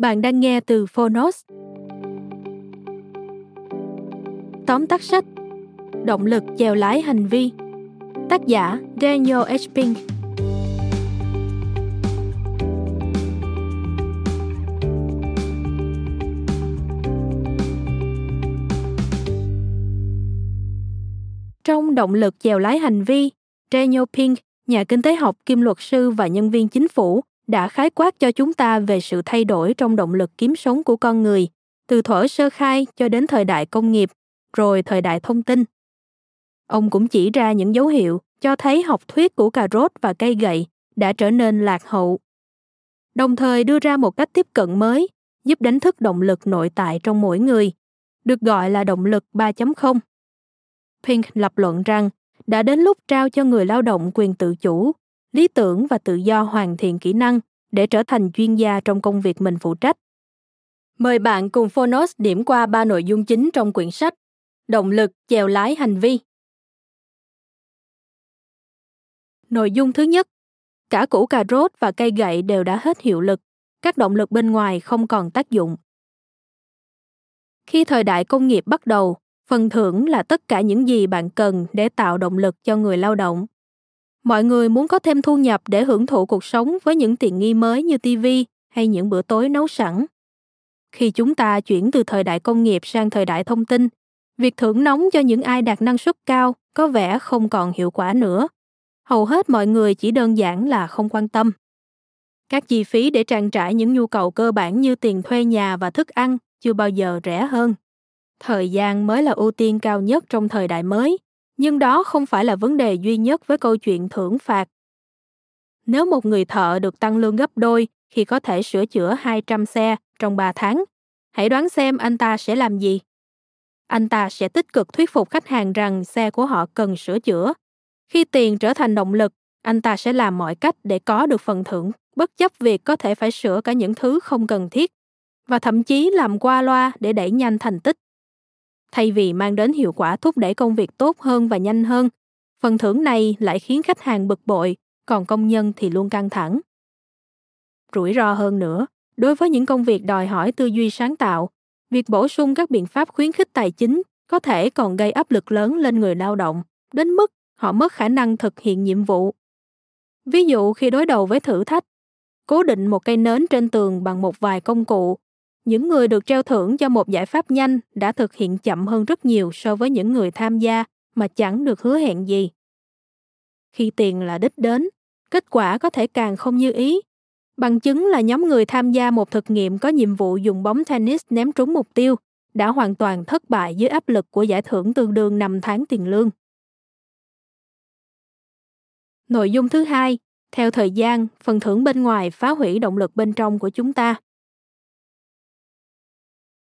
Bạn đang nghe từ Fonos. Tóm tắt sách Động lực chèo lái hành vi. Tác giả Daniel H. Pink. Trong Động lực chèo lái hành vi, Daniel Pink, nhà kinh tế học, kiêm luật sư và nhân viên chính phủ, đã khái quát cho chúng ta về sự thay đổi trong động lực kiếm sống của con người, từ thuở sơ khai cho đến thời đại công nghiệp, rồi thời đại thông tin. Ông cũng chỉ ra những dấu hiệu cho thấy học thuyết của cà rốt và cây gậy đã trở nên lạc hậu, đồng thời đưa ra một cách tiếp cận mới giúp đánh thức động lực nội tại trong mỗi người, được gọi là động lực 3.0. Pink lập luận rằng đã đến lúc trao cho người lao động quyền tự chủ, lý tưởng và tự do hoàn thiện kỹ năng để trở thành chuyên gia trong công việc mình phụ trách. Mời bạn cùng Fonos điểm qua 3 nội dung chính trong quyển sách Động lực chèo lái hành vi. Nội dung thứ nhất, cả củ cà rốt và cây gậy đều đã hết hiệu lực, các động lực bên ngoài không còn tác dụng. Khi thời đại công nghiệp bắt đầu, phần thưởng là tất cả những gì bạn cần để tạo động lực cho người lao động. Mọi người muốn có thêm thu nhập để hưởng thụ cuộc sống với những tiện nghi mới như TV hay những bữa tối nấu sẵn. Khi chúng ta chuyển từ thời đại công nghiệp sang thời đại thông tin, việc thưởng nóng cho những ai đạt năng suất cao có vẻ không còn hiệu quả nữa. Hầu hết mọi người chỉ đơn giản là không quan tâm. Các chi phí để trang trải những nhu cầu cơ bản như tiền thuê nhà và thức ăn chưa bao giờ rẻ hơn. Thời gian mới là ưu tiên cao nhất trong thời đại mới. Nhưng đó không phải là vấn đề duy nhất với câu chuyện thưởng phạt. Nếu một người thợ được tăng lương gấp đôi khi có thể sửa chữa 200 xe trong 3 tháng, hãy đoán xem anh ta sẽ làm gì? Anh ta sẽ tích cực thuyết phục khách hàng rằng xe của họ cần sửa chữa. Khi tiền trở thành động lực, anh ta sẽ làm mọi cách để có được phần thưởng, bất chấp việc có thể phải sửa cả những thứ không cần thiết, và thậm chí làm qua loa để đẩy nhanh thành tích. Thay vì mang đến hiệu quả thúc đẩy công việc tốt hơn và nhanh hơn, phần thưởng này lại khiến khách hàng bực bội, còn công nhân thì luôn căng thẳng. Rủi ro hơn nữa, đối với những công việc đòi hỏi tư duy sáng tạo, việc bổ sung các biện pháp khuyến khích tài chính có thể còn gây áp lực lớn lên người lao động, đến mức họ mất khả năng thực hiện nhiệm vụ. Ví dụ khi đối đầu với thử thách, cố định một cây nến trên tường bằng một vài công cụ, những người được treo thưởng cho một giải pháp nhanh đã thực hiện chậm hơn rất nhiều so với những người tham gia mà chẳng được hứa hẹn gì. Khi tiền là đích đến, kết quả có thể càng không như ý. Bằng chứng là nhóm người tham gia một thực nghiệm có nhiệm vụ dùng bóng tennis ném trúng mục tiêu đã hoàn toàn thất bại dưới áp lực của giải thưởng tương đương 5 tháng tiền lương. Nội dung thứ hai, theo thời gian, phần thưởng bên ngoài phá hủy động lực bên trong của chúng ta.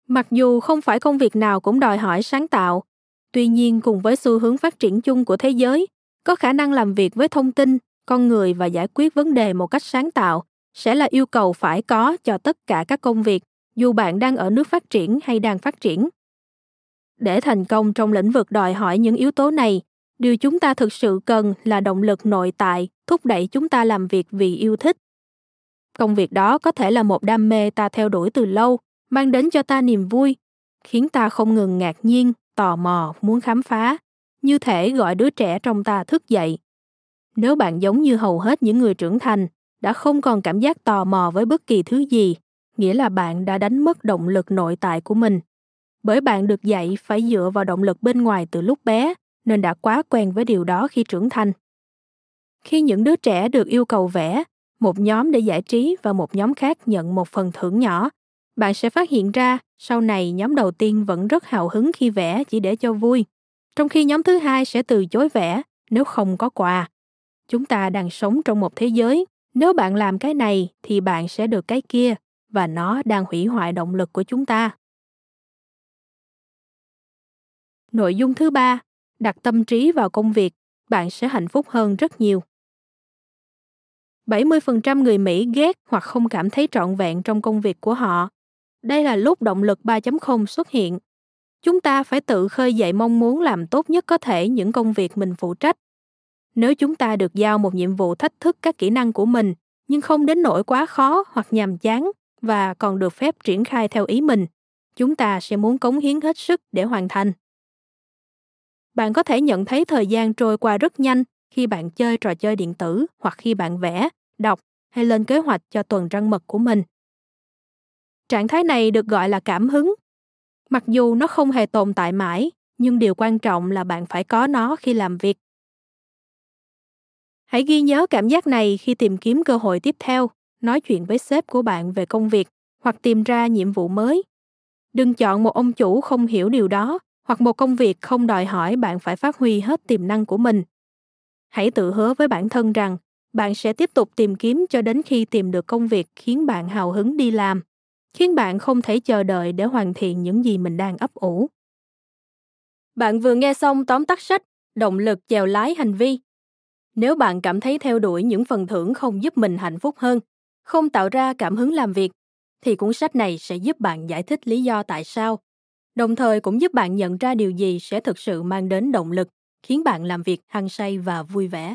Mặc dù không phải công việc nào cũng đòi hỏi sáng tạo, tuy nhiên cùng với xu hướng phát triển chung của thế giới, có khả năng làm việc với thông tin, con người và giải quyết vấn đề một cách sáng tạo sẽ là yêu cầu phải có cho tất cả các công việc, dù bạn đang ở nước phát triển hay đang phát triển. Để thành công trong lĩnh vực đòi hỏi những yếu tố này, điều chúng ta thực sự cần là động lực nội tại thúc đẩy chúng ta làm việc vì yêu thích. Công việc đó có thể là một đam mê ta theo đuổi từ lâu, mang đến cho ta niềm vui, khiến ta không ngừng ngạc nhiên, tò mò, muốn khám phá, như thể gọi đứa trẻ trong ta thức dậy. Nếu bạn giống như hầu hết những người trưởng thành, đã không còn cảm giác tò mò với bất kỳ thứ gì, nghĩa là bạn đã đánh mất động lực nội tại của mình. Bởi bạn được dạy phải dựa vào động lực bên ngoài từ lúc bé, nên đã quá quen với điều đó khi trưởng thành. Khi những đứa trẻ được yêu cầu vẽ, một nhóm để giải trí và một nhóm khác nhận một phần thưởng nhỏ, bạn sẽ phát hiện ra sau này nhóm đầu tiên vẫn rất hào hứng khi vẽ chỉ để cho vui, trong khi nhóm thứ hai sẽ từ chối vẽ nếu không có quà. Chúng ta đang sống trong một thế giới, nếu bạn làm cái này thì bạn sẽ được cái kia, và nó đang hủy hoại động lực của chúng ta. Nội dung thứ 3, đặt tâm trí vào công việc, bạn sẽ hạnh phúc hơn rất nhiều. 70% người Mỹ ghét hoặc không cảm thấy trọn vẹn trong công việc của họ. Đây là lúc động lực 3.0 xuất hiện. Chúng ta phải tự khơi dậy mong muốn làm tốt nhất có thể những công việc mình phụ trách. Nếu chúng ta được giao một nhiệm vụ thách thức các kỹ năng của mình, nhưng không đến nỗi quá khó hoặc nhàm chán và còn được phép triển khai theo ý mình, chúng ta sẽ muốn cống hiến hết sức để hoàn thành. Bạn có thể nhận thấy thời gian trôi qua rất nhanh khi bạn chơi trò chơi điện tử hoặc khi bạn vẽ, đọc hay lên kế hoạch cho tuần trăng mật của mình. Trạng thái này được gọi là cảm hứng. Mặc dù nó không hề tồn tại mãi, nhưng điều quan trọng là bạn phải có nó khi làm việc. Hãy ghi nhớ cảm giác này khi tìm kiếm cơ hội tiếp theo, nói chuyện với sếp của bạn về công việc hoặc tìm ra nhiệm vụ mới. Đừng chọn một ông chủ không hiểu điều đó hoặc một công việc không đòi hỏi bạn phải phát huy hết tiềm năng của mình. Hãy tự hứa với bản thân rằng bạn sẽ tiếp tục tìm kiếm cho đến khi tìm được công việc khiến bạn hào hứng đi làm, khiến bạn không thể chờ đợi để hoàn thiện những gì mình đang ấp ủ. Bạn vừa nghe xong tóm tắt sách Động lực chèo lái hành vi. Nếu bạn cảm thấy theo đuổi những phần thưởng không giúp mình hạnh phúc hơn, không tạo ra cảm hứng làm việc, thì cuốn sách này sẽ giúp bạn giải thích lý do tại sao, đồng thời cũng giúp bạn nhận ra điều gì sẽ thực sự mang đến động lực, khiến bạn làm việc hăng say và vui vẻ.